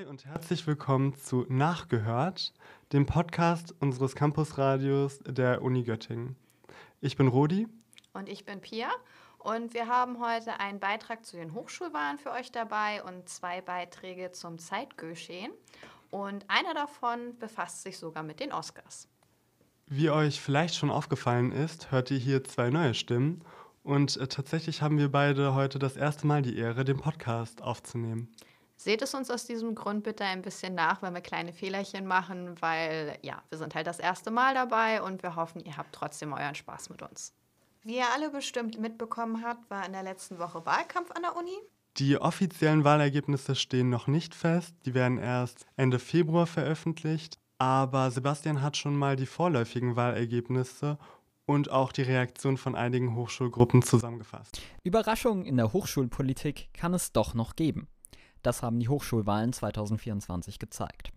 Hi und herzlich willkommen zu Nachgehört, dem Podcast unseres Campusradios der Uni Göttingen. Ich bin Rodi. Und ich bin Pia. Und wir haben heute einen Beitrag zu den Hochschulwahlen für euch dabei und zwei Beiträge zum Zeitgeschehen. Und einer davon befasst sich sogar mit den Oscars. Wie euch vielleicht schon aufgefallen ist, hört ihr hier zwei neue Stimmen. Und tatsächlich haben wir beide heute das erste Mal die Ehre, den Podcast aufzunehmen. Seht es uns aus diesem Grund bitte ein bisschen nach, wenn wir kleine Fehlerchen machen, weil ja, wir sind halt das erste Mal dabei und wir hoffen, ihr habt trotzdem euren Spaß mit uns. Wie ihr alle bestimmt mitbekommen habt, war in der letzten Woche Wahlkampf an der Uni. Die offiziellen Wahlergebnisse stehen noch nicht fest, die werden erst Ende Februar veröffentlicht. Aber Sebastian hat schon mal die vorläufigen Wahlergebnisse und auch die Reaktion von einigen Hochschulgruppen zusammengefasst. Überraschungen in der Hochschulpolitik kann es doch noch geben. Das haben die Hochschulwahlen 2024 gezeigt.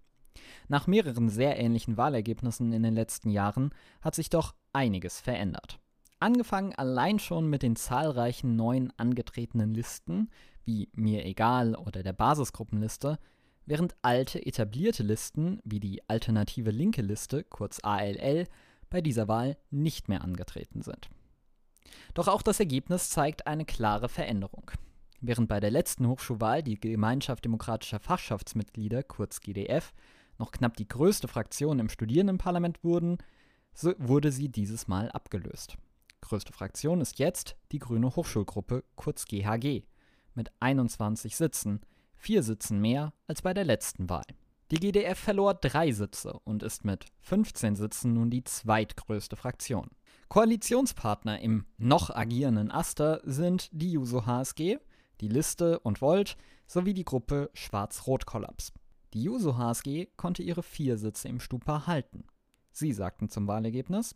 Nach mehreren sehr ähnlichen Wahlergebnissen in den letzten Jahren hat sich doch einiges verändert. Angefangen allein schon mit den zahlreichen neuen angetretenen Listen, wie Mir egal oder der Basisgruppenliste, während alte etablierte Listen, wie die Alternative Linke Liste, kurz ALL, bei dieser Wahl nicht mehr angetreten sind. Doch auch das Ergebnis zeigt eine klare Veränderung. Während bei der letzten Hochschulwahl die Gemeinschaft demokratischer Fachschaftsmitglieder, kurz GDF, noch knapp die größte Fraktion im Studierendenparlament wurden, so wurde sie dieses Mal abgelöst. Größte Fraktion ist jetzt die Grüne Hochschulgruppe, kurz GHG, mit 21 Sitzen, 4 Sitzen mehr als bei der letzten Wahl. Die GDF verlor 3 Sitze und ist mit 15 Sitzen nun die zweitgrößte Fraktion. Koalitionspartner im noch agierenden Aster sind die Juso-HSG, die Liste und Volt, sowie die Gruppe Schwarz-Rot-Kollaps. Die Juso-HSG konnte ihre 4 Sitze im Stupa halten. Sie sagten zum Wahlergebnis: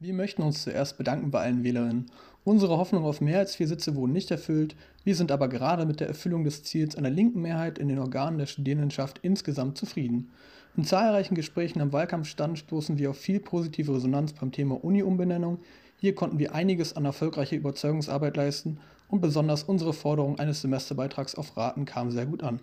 Wir möchten uns zuerst bedanken bei allen Wählerinnen. Unsere Hoffnung auf mehr als 4 Sitze wurden nicht erfüllt. Wir sind aber gerade mit der Erfüllung des Ziels einer linken Mehrheit in den Organen der Studierendenschaft insgesamt zufrieden. In zahlreichen Gesprächen am Wahlkampfstand stoßen wir auf viel positive Resonanz beim Thema Uni-Umbenennung. Hier konnten wir einiges an erfolgreicher Überzeugungsarbeit leisten und besonders unsere Forderung eines Semesterbeitrags auf Raten kam sehr gut an.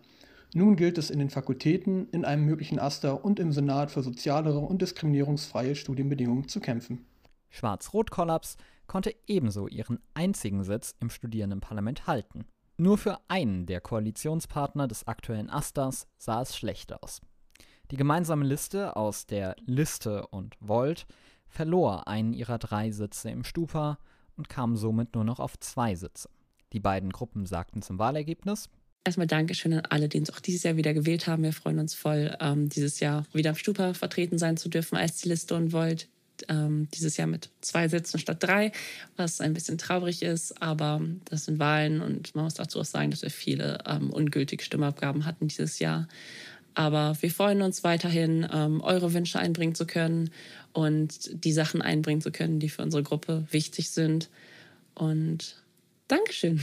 Nun gilt es in den Fakultäten, in einem möglichen Aster und im Senat für sozialere und diskriminierungsfreie Studienbedingungen zu kämpfen. Schwarz-Rot-Kollaps konnte ebenso ihren einzigen Sitz im Studierendenparlament halten. Nur für einen der Koalitionspartner des aktuellen Asters sah es schlecht aus. Die gemeinsame Liste aus der Liste und Volt verlor einen ihrer 3 Sitze im Stupa und kam somit nur noch auf 2 Sitze. Die beiden Gruppen sagten zum Wahlergebnis: Erstmal Dankeschön an alle, die uns auch dieses Jahr wieder gewählt haben. Wir freuen uns voll, dieses Jahr wieder im Stupa vertreten sein zu dürfen als die Liste und Volt. Dieses Jahr mit 2 Sitzen statt 3, was ein bisschen traurig ist, aber das sind Wahlen und man muss dazu auch sagen, dass wir viele ungültige Stimmabgaben hatten dieses Jahr. Aber wir freuen uns weiterhin, eure Wünsche einbringen zu können und die Sachen einbringen zu können, die für unsere Gruppe wichtig sind. Und Dankeschön.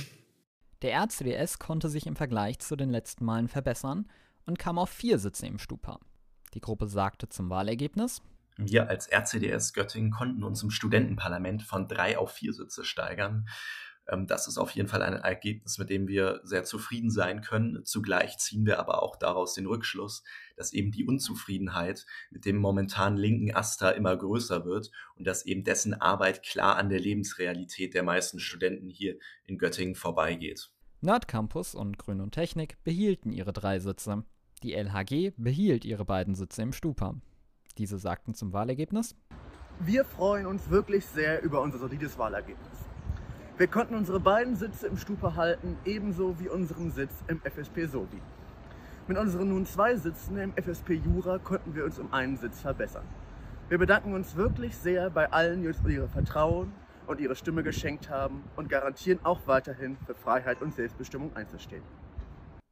Der RCDS konnte sich im Vergleich zu den letzten Malen verbessern und kam auf 4 Sitze im Stupa. Die Gruppe sagte zum Wahlergebnis: Wir als RCDS Göttingen konnten uns im Studentenparlament von 3 auf 4 Sitze steigern. Das ist auf jeden Fall ein Ergebnis, mit dem wir sehr zufrieden sein können. Zugleich ziehen wir aber auch daraus den Rückschluss, dass eben die Unzufriedenheit mit dem momentan linken Aster immer größer wird und dass eben dessen Arbeit klar an der Lebensrealität der meisten Studenten hier in Göttingen vorbeigeht. Nordcampus und Grün und Technik behielten ihre 3 Sitze. Die LHG behielt ihre 2 Sitze im Stupa. Diese sagten zum Wahlergebnis: Wir freuen uns wirklich sehr über unser solides Wahlergebnis. Wir konnten unsere 2 Sitze im Stupa halten, ebenso wie unseren Sitz im FSP-Sobi. Mit unseren nun 2 Sitzen im FSP-Jura konnten wir uns um einen Sitz verbessern. Wir bedanken uns wirklich sehr bei allen, die uns ihr Vertrauen und ihre Stimme geschenkt haben und garantieren auch weiterhin, für Freiheit und Selbstbestimmung einzustehen.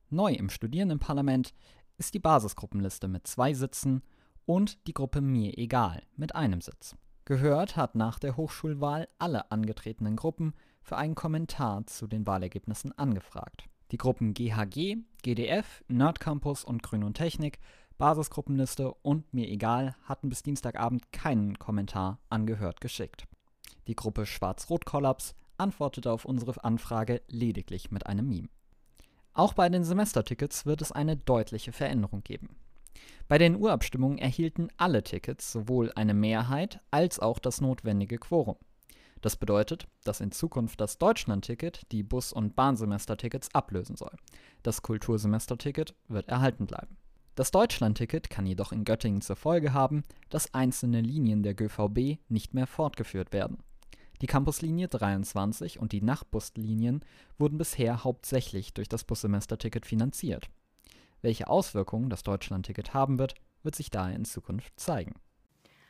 Neu im Studierendenparlament ist die Basisgruppenliste mit 2 Sitzen und die Gruppe Mir egal mit 1 Sitz. Gehört hat nach der Hochschulwahl alle angetretenen Gruppen für einen Kommentar zu den Wahlergebnissen angefragt. Die Gruppen GHG, GDF, Nordcampus und Grün und Technik, Basisgruppenliste und Mir egal hatten bis Dienstagabend keinen Kommentar an Gehört geschickt. Die Gruppe Schwarz-Rot-Kollaps antwortete auf unsere Anfrage lediglich mit einem Meme. Auch bei den Semestertickets wird es eine deutliche Veränderung geben. Bei den Urabstimmungen erhielten alle Tickets sowohl eine Mehrheit als auch das notwendige Quorum. Das bedeutet, dass in Zukunft das Deutschland-Ticket die Bus- und Bahnsemestertickets ablösen soll. Das Kultursemesterticket wird erhalten bleiben. Das Deutschland-Ticket kann jedoch in Göttingen zur Folge haben, dass einzelne Linien der GVB nicht mehr fortgeführt werden. Die Campuslinie 23 und die Nachtbuslinien wurden bisher hauptsächlich durch das Bussemesterticket finanziert. Welche Auswirkungen das Deutschland-Ticket haben wird, wird sich daher in Zukunft zeigen.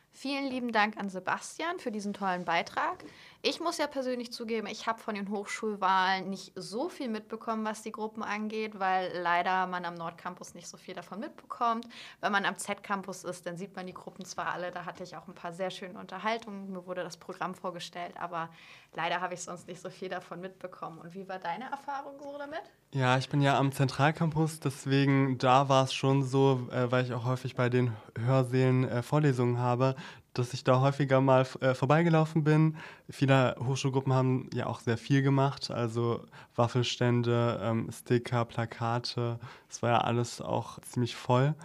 Vielen lieben Dank an Sebastian für diesen tollen Beitrag. Ich muss ja persönlich zugeben, ich habe von den Hochschulwahlen nicht so viel mitbekommen, was die Gruppen angeht, weil leider man am Nordcampus nicht so viel davon mitbekommt. Wenn man am Z-Campus ist, dann sieht man die Gruppen zwar alle, da hatte ich auch ein paar sehr schöne Unterhaltungen, mir wurde das Programm vorgestellt, aber leider habe ich sonst nicht so viel davon mitbekommen. Und wie war deine Erfahrung so damit? Ja, ich bin ja am Zentralcampus, deswegen da war es schon so, weil ich auch häufig bei den Hörsälen Vorlesungen habe, dass ich da häufiger mal vorbeigelaufen bin. Viele Hochschulgruppen haben ja auch sehr viel gemacht, also Waffelstände, Sticker, Plakate, es war ja alles auch ziemlich voll.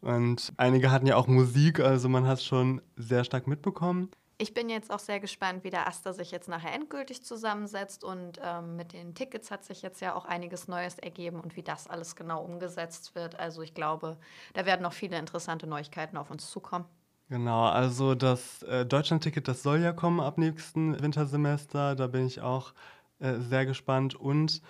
Und einige hatten ja auch Musik, also man hat es schon sehr stark mitbekommen. Ich bin jetzt auch sehr gespannt, wie der AStA sich jetzt nachher endgültig zusammensetzt und mit den Tickets hat sich jetzt ja auch einiges Neues ergeben und wie das alles genau umgesetzt wird. Also ich glaube, da werden noch viele interessante Neuigkeiten auf uns zukommen. Genau, also das Deutschland-Ticket, das soll ja kommen ab nächsten Wintersemester. Da bin ich auch sehr gespannt und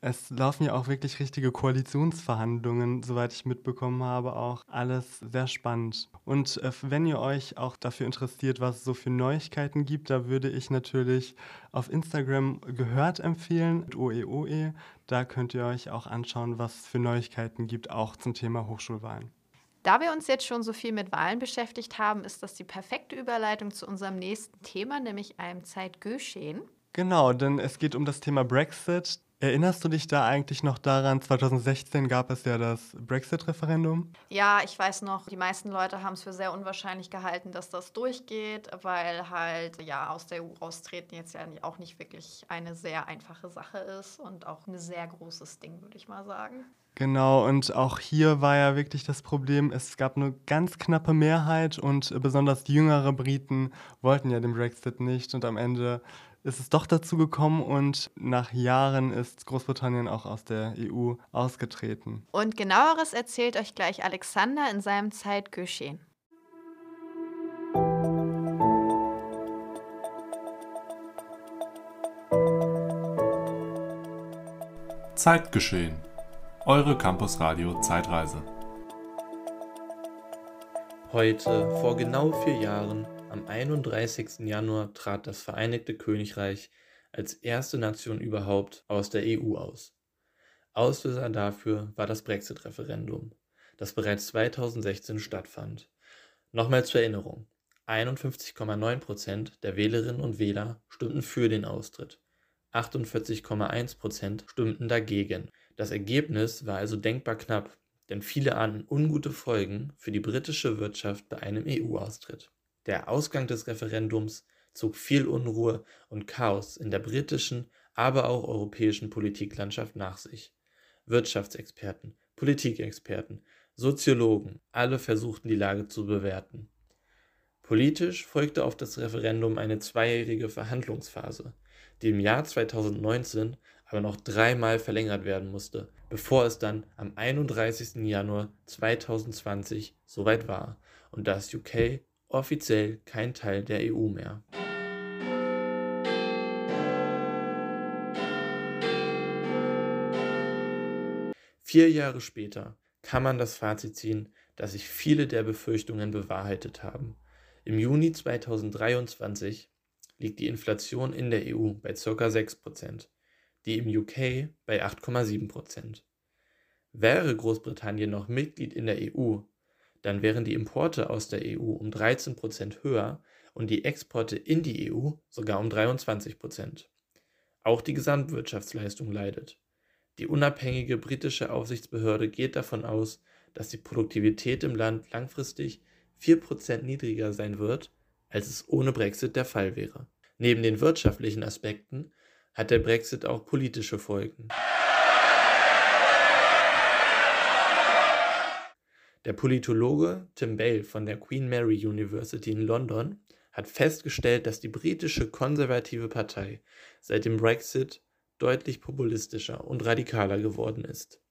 es laufen ja auch wirklich richtige Koalitionsverhandlungen, soweit ich mitbekommen habe, auch alles sehr spannend. Und wenn ihr euch auch dafür interessiert, was es so für Neuigkeiten gibt, da würde ich natürlich auf Instagram gehört empfehlen, OEOE. Da könnt ihr euch auch anschauen, was es für Neuigkeiten gibt, auch zum Thema Hochschulwahlen. Da wir uns jetzt schon so viel mit Wahlen beschäftigt haben, ist das die perfekte Überleitung zu unserem nächsten Thema, nämlich einem Zeitgeschehen. Genau, denn es geht um das Thema Brexit. Erinnerst du dich da eigentlich noch daran, 2016 gab es ja das Brexit-Referendum? Ja, ich weiß noch, die meisten Leute haben es für sehr unwahrscheinlich gehalten, dass das durchgeht, weil halt ja aus der EU austreten jetzt ja auch nicht wirklich eine sehr einfache Sache ist und auch ein sehr großes Ding, würde ich mal sagen. Genau, und auch hier war ja wirklich das Problem, es gab eine ganz knappe Mehrheit und besonders die jüngeren Briten wollten ja den Brexit nicht und am Ende ist es doch dazu gekommen und nach Jahren ist Großbritannien auch aus der EU ausgetreten. Und genaueres erzählt euch gleich Alexander in seinem Zeitgeschehen. Zeitgeschehen. Eure Campus Radio Zeitreise. Heute, vor genau 4 Jahren, am 31. Januar, trat das Vereinigte Königreich als erste Nation überhaupt aus der EU aus. Auslöser dafür war das Brexit-Referendum, das bereits 2016 stattfand. Nochmal zur Erinnerung: 51,9% der Wählerinnen und Wähler stimmten für den Austritt, 48,1% stimmten dagegen. Das Ergebnis war also denkbar knapp, denn viele ahnten ungute Folgen für die britische Wirtschaft bei einem EU-Austritt. Der Ausgang des Referendums zog viel Unruhe und Chaos in der britischen, aber auch europäischen Politiklandschaft nach sich. Wirtschaftsexperten, Politikexperten, Soziologen, alle versuchten die Lage zu bewerten. Politisch folgte auf das Referendum eine 2-jährige Verhandlungsphase, die im Jahr 2019 aber noch 3-mal verlängert werden musste, bevor es dann am 31. Januar 2020 soweit war und das UK offiziell kein Teil der EU mehr. Vier Jahre später kann man das Fazit ziehen, dass sich viele der Befürchtungen bewahrheitet haben. Im Juni 2023 liegt die Inflation in der EU bei ca. 6%. Die im UK bei 8,7%. Wäre Großbritannien noch Mitglied in der EU, dann wären die Importe aus der EU um 13% höher und die Exporte in die EU sogar um 23%. Auch die Gesamtwirtschaftsleistung leidet. Die unabhängige britische Aufsichtsbehörde geht davon aus, dass die Produktivität im Land langfristig 4% niedriger sein wird, als es ohne Brexit der Fall wäre. Neben den wirtschaftlichen Aspekten hat der Brexit auch politische Folgen. Der Politologe Tim Bale von der Queen Mary University in London hat festgestellt, dass die britische konservative Partei seit dem Brexit deutlich populistischer und radikaler geworden ist.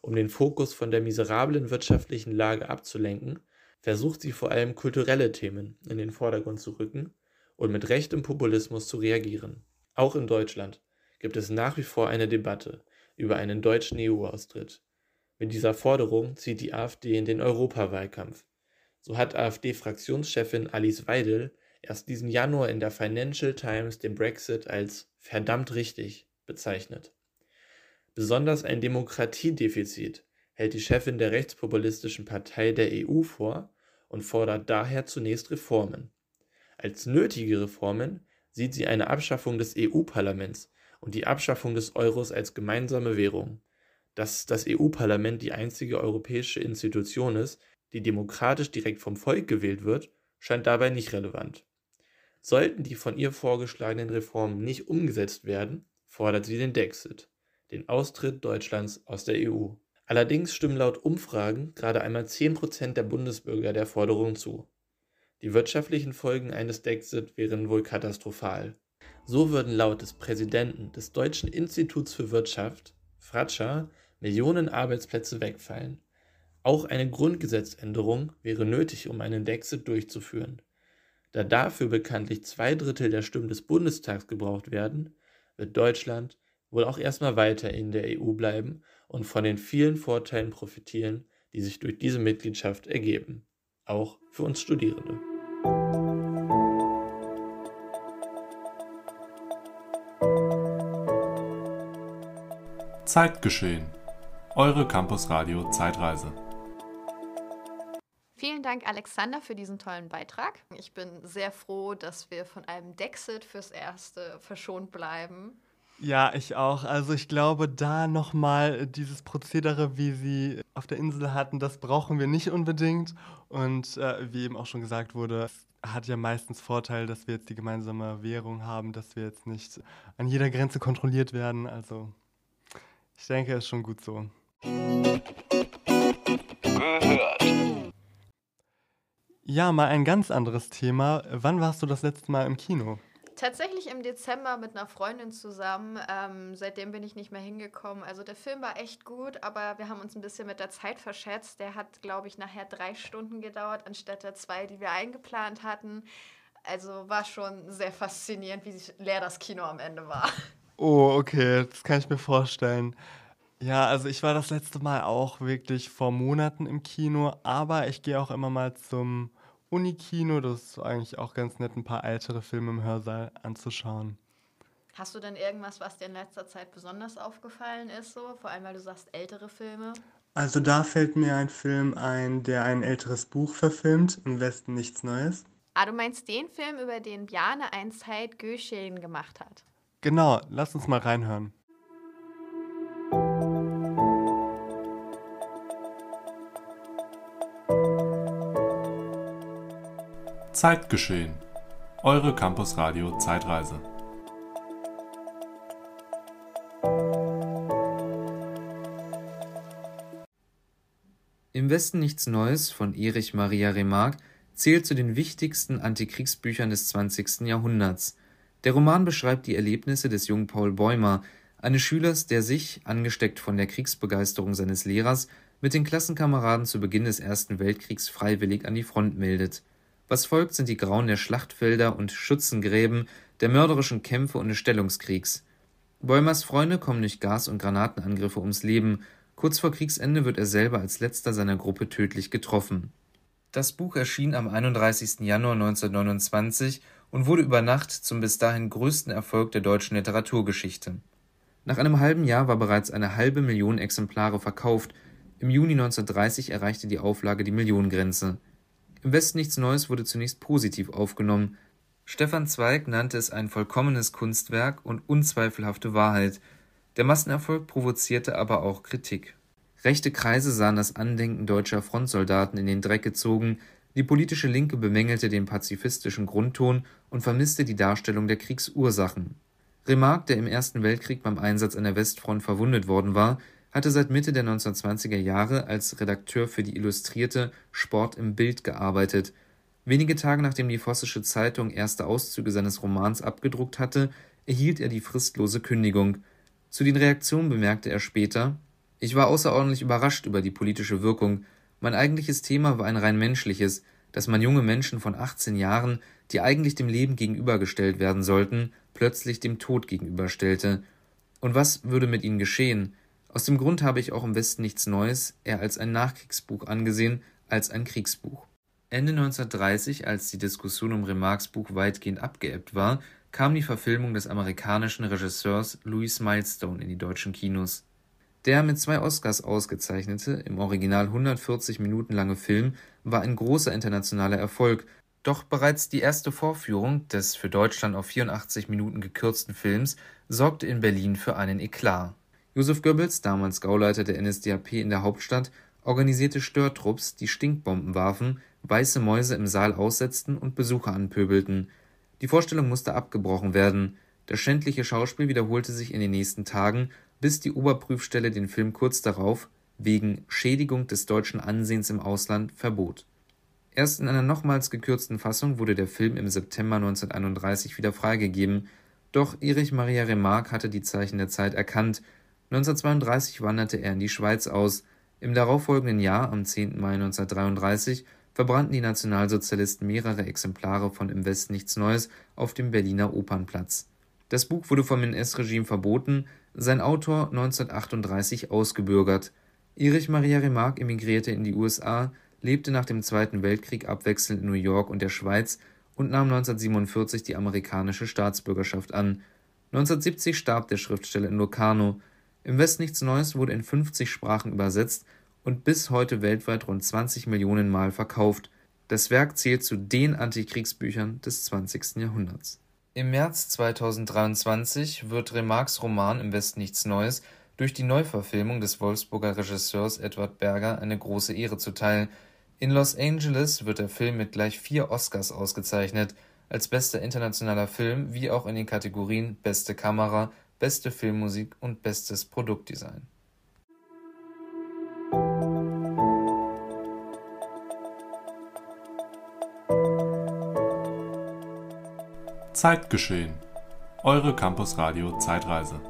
Um den Fokus von der miserablen wirtschaftlichen Lage abzulenken, versucht sie vor allem kulturelle Themen in den Vordergrund zu rücken und mit rechtem Populismus zu reagieren. Auch in Deutschland gibt es nach wie vor eine Debatte über einen deutschen EU-Austritt. Mit dieser Forderung zieht die AfD in den Europawahlkampf. So hat AfD-Fraktionschefin Alice Weidel erst diesen Januar in der Financial Times den Brexit als verdammt richtig bezeichnet. Besonders ein Demokratiedefizit hält die Chefin der rechtspopulistischen Partei der EU vor und fordert daher zunächst Reformen. Als nötige Reformen sieht sie eine Abschaffung des EU-Parlaments und die Abschaffung des Euros als gemeinsame Währung. Dass das EU-Parlament die einzige europäische Institution ist, die demokratisch direkt vom Volk gewählt wird, scheint dabei nicht relevant. Sollten die von ihr vorgeschlagenen Reformen nicht umgesetzt werden, fordert sie den Dexit, den Austritt Deutschlands aus der EU. Allerdings stimmen laut Umfragen gerade einmal 10% der Bundesbürger der Forderung zu. Die wirtschaftlichen Folgen eines Dexit wären wohl katastrophal. So würden laut des Präsidenten des Deutschen Instituts für Wirtschaft, Fratscher, Millionen Arbeitsplätze wegfallen. Auch eine Grundgesetzänderung wäre nötig, um einen Dexit durchzuführen. Da dafür bekanntlich 2/3 der Stimmen des Bundestags gebraucht werden, wird Deutschland wohl auch erstmal weiter in der EU bleiben und von den vielen Vorteilen profitieren, die sich durch diese Mitgliedschaft ergeben. Auch für uns Studierende. Zeitgeschehen. Eure Campus Radio Zeitreise. Vielen Dank, Alexander, für diesen tollen Beitrag. Ich bin sehr froh, dass wir von einem Dexit fürs Erste verschont bleiben. Ja, ich auch. Also ich glaube, da nochmal dieses Prozedere, wie sie auf der Insel hatten, das brauchen wir nicht unbedingt. Und wie eben auch schon gesagt wurde, es hat ja meistens Vorteil, dass wir jetzt die gemeinsame Währung haben, dass wir jetzt nicht an jeder Grenze kontrolliert werden. Also ich denke, es ist schon gut so. Gehört. Ja, mal ein ganz anderes Thema. Wann warst du das letzte Mal im Kino? Tatsächlich im Dezember mit einer Freundin zusammen. Seitdem bin ich nicht mehr hingekommen. Also der Film war echt gut, aber wir haben uns ein bisschen mit der Zeit verschätzt. Der hat, glaube ich, nachher 3 Stunden gedauert, anstatt der 2, die wir eingeplant hatten. Also war schon sehr faszinierend, wie leer das Kino am Ende war. Oh, okay, das kann ich mir vorstellen. Ja, also ich war das letzte Mal auch wirklich vor Monaten im Kino, aber ich gehe auch immer mal zum Unikino, das ist eigentlich auch ganz nett, ein paar ältere Filme im Hörsaal anzuschauen. Hast du denn irgendwas, was dir in letzter Zeit besonders aufgefallen ist, so? Vor allem, weil du sagst, ältere Filme? Also da fällt mir ein Film ein, der ein älteres Buch verfilmt, Im Westen nichts Neues. Ah, du meinst den Film, über den Bjarne Einzheit Göschin gemacht hat? Genau, lass uns mal reinhören. Zeitgeschehen. Eure Campus Radio Zeitreise. Im Westen nichts Neues von Erich Maria Remarque zählt zu den wichtigsten Antikriegsbüchern des 20. Jahrhunderts. Der Roman beschreibt die Erlebnisse des jungen Paul Bäumer, eines Schülers, der sich, angesteckt von der Kriegsbegeisterung seines Lehrers, mit den Klassenkameraden zu Beginn des Ersten Weltkriegs freiwillig an die Front meldet. Was folgt, sind die Grauen der Schlachtfelder und Schützengräben, der mörderischen Kämpfe und des Stellungskriegs. Bäumers Freunde kommen durch Gas- und Granatenangriffe ums Leben. Kurz vor Kriegsende wird er selber als letzter seiner Gruppe tödlich getroffen. Das Buch erschien am 31. Januar 1929 und wurde über Nacht zum bis dahin größten Erfolg der deutschen Literaturgeschichte. Nach einem halben Jahr war bereits 500.000 Exemplare verkauft. Im Juni 1930 erreichte die Auflage die Millionengrenze. Im Westen nichts Neues wurde zunächst positiv aufgenommen. Stefan Zweig nannte es ein vollkommenes Kunstwerk und unzweifelhafte Wahrheit. Der Massenerfolg provozierte aber auch Kritik. Rechte Kreise sahen das Andenken deutscher Frontsoldaten in den Dreck gezogen, die politische Linke bemängelte den pazifistischen Grundton und vermisste die Darstellung der Kriegsursachen. Remarque, der im Ersten Weltkrieg beim Einsatz an der Westfront verwundet worden war, hatte seit Mitte der 1920er Jahre als Redakteur für die Illustrierte Sport im Bild gearbeitet. Wenige Tage nachdem die Vossische Zeitung erste Auszüge seines Romans abgedruckt hatte, erhielt er die fristlose Kündigung. Zu den Reaktionen bemerkte er später: „Ich war außerordentlich überrascht über die politische Wirkung. Mein eigentliches Thema war ein rein menschliches, dass man junge Menschen von 18 Jahren, die eigentlich dem Leben gegenübergestellt werden sollten, plötzlich dem Tod gegenüberstellte. Und was würde mit ihnen geschehen? Aus dem Grund habe ich auch im Westen nichts Neues eher als ein Nachkriegsbuch angesehen, als ein Kriegsbuch." Ende 1930, als die Diskussion um Remarques Buch weitgehend abgeebbt war, kam die Verfilmung des amerikanischen Regisseurs Louis Milestone in die deutschen Kinos. Der mit 2 Oscars ausgezeichnete, im Original 140 Minuten lange Film war ein großer internationaler Erfolg, doch bereits die erste Vorführung des für Deutschland auf 84 Minuten gekürzten Films sorgte in Berlin für einen Eklat. Josef Goebbels, damals Gauleiter der NSDAP in der Hauptstadt, organisierte Störtrupps, die Stinkbomben warfen, weiße Mäuse im Saal aussetzten und Besucher anpöbelten. Die Vorstellung musste abgebrochen werden. Das schändliche Schauspiel wiederholte sich in den nächsten Tagen, bis die Oberprüfstelle den Film kurz darauf wegen Schädigung des deutschen Ansehens im Ausland verbot. Erst in einer nochmals gekürzten Fassung wurde der Film im September 1931 wieder freigegeben, doch Erich Maria Remarque hatte die Zeichen der Zeit erkannt. 1932 wanderte er in die Schweiz aus. Im darauffolgenden Jahr, am 10. Mai 1933, verbrannten die Nationalsozialisten mehrere Exemplare von Im Westen nichts Neues auf dem Berliner Opernplatz. Das Buch wurde vom NS-Regime verboten, sein Autor 1938 ausgebürgert. Erich Maria Remarque emigrierte in die USA, lebte nach dem Zweiten Weltkrieg abwechselnd in New York und der Schweiz und nahm 1947 die amerikanische Staatsbürgerschaft an. 1970 starb der Schriftsteller in Locarno. Im Westen nichts Neues wurde in 50 Sprachen übersetzt und bis heute weltweit rund 20 Millionen Mal verkauft. Das Werk zählt zu den Antikriegsbüchern des 20. Jahrhunderts. Im März 2023 wird Remarques Roman Im Westen nichts Neues durch die Neuverfilmung des Wolfsburger Regisseurs Edward Berger eine große Ehre zuteil. In Los Angeles wird der Film mit gleich 4 Oscars ausgezeichnet, als bester internationaler Film wie auch in den Kategorien Beste Kamera, Beste Filmmusik und Bestes Produktdesign. Zeitgeschehen. Eure Campus Radio Zeitreise.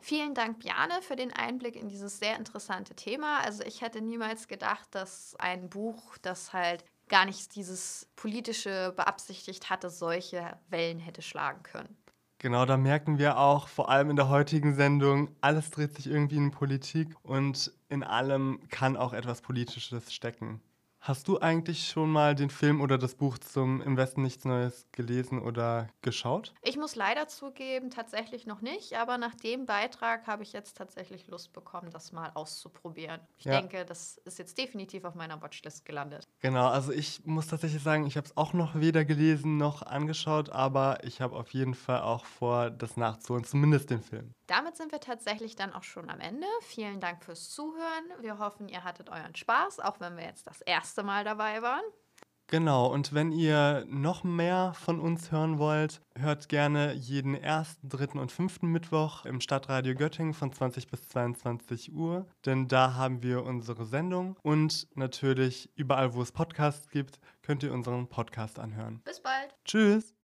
Vielen Dank, Bjarne, für den Einblick in dieses sehr interessante Thema. Also ich hätte niemals gedacht, dass ein Buch, das halt gar nicht dieses Politische beabsichtigt hatte, solche Wellen hätte schlagen können. Genau, da merken wir auch, vor allem in der heutigen Sendung, alles dreht sich irgendwie in Politik und in allem kann auch etwas Politisches stecken. Hast du eigentlich schon mal den Film oder das Buch zum Im Westen nichts Neues gelesen oder geschaut? Ich muss leider zugeben, tatsächlich noch nicht, aber nach dem Beitrag habe ich jetzt tatsächlich Lust bekommen, das mal auszuprobieren. Ich denke, das ist jetzt definitiv auf meiner Watchlist gelandet. Genau, also ich muss tatsächlich sagen, ich habe es auch noch weder gelesen noch angeschaut, aber ich habe auf jeden Fall auch vor, das nachzuholen, zumindest den Film. Damit sind wir tatsächlich dann auch schon am Ende. Vielen Dank fürs Zuhören. Wir hoffen, ihr hattet euren Spaß, auch wenn wir jetzt das erste Mal dabei waren. Genau, und wenn ihr noch mehr von uns hören wollt, hört gerne jeden ersten, dritten und fünften Mittwoch im Stadtradio Göttingen von 20 bis 22 Uhr, denn da haben wir unsere Sendung und natürlich überall, wo es Podcasts gibt, könnt ihr unseren Podcast anhören. Bis bald. Tschüss.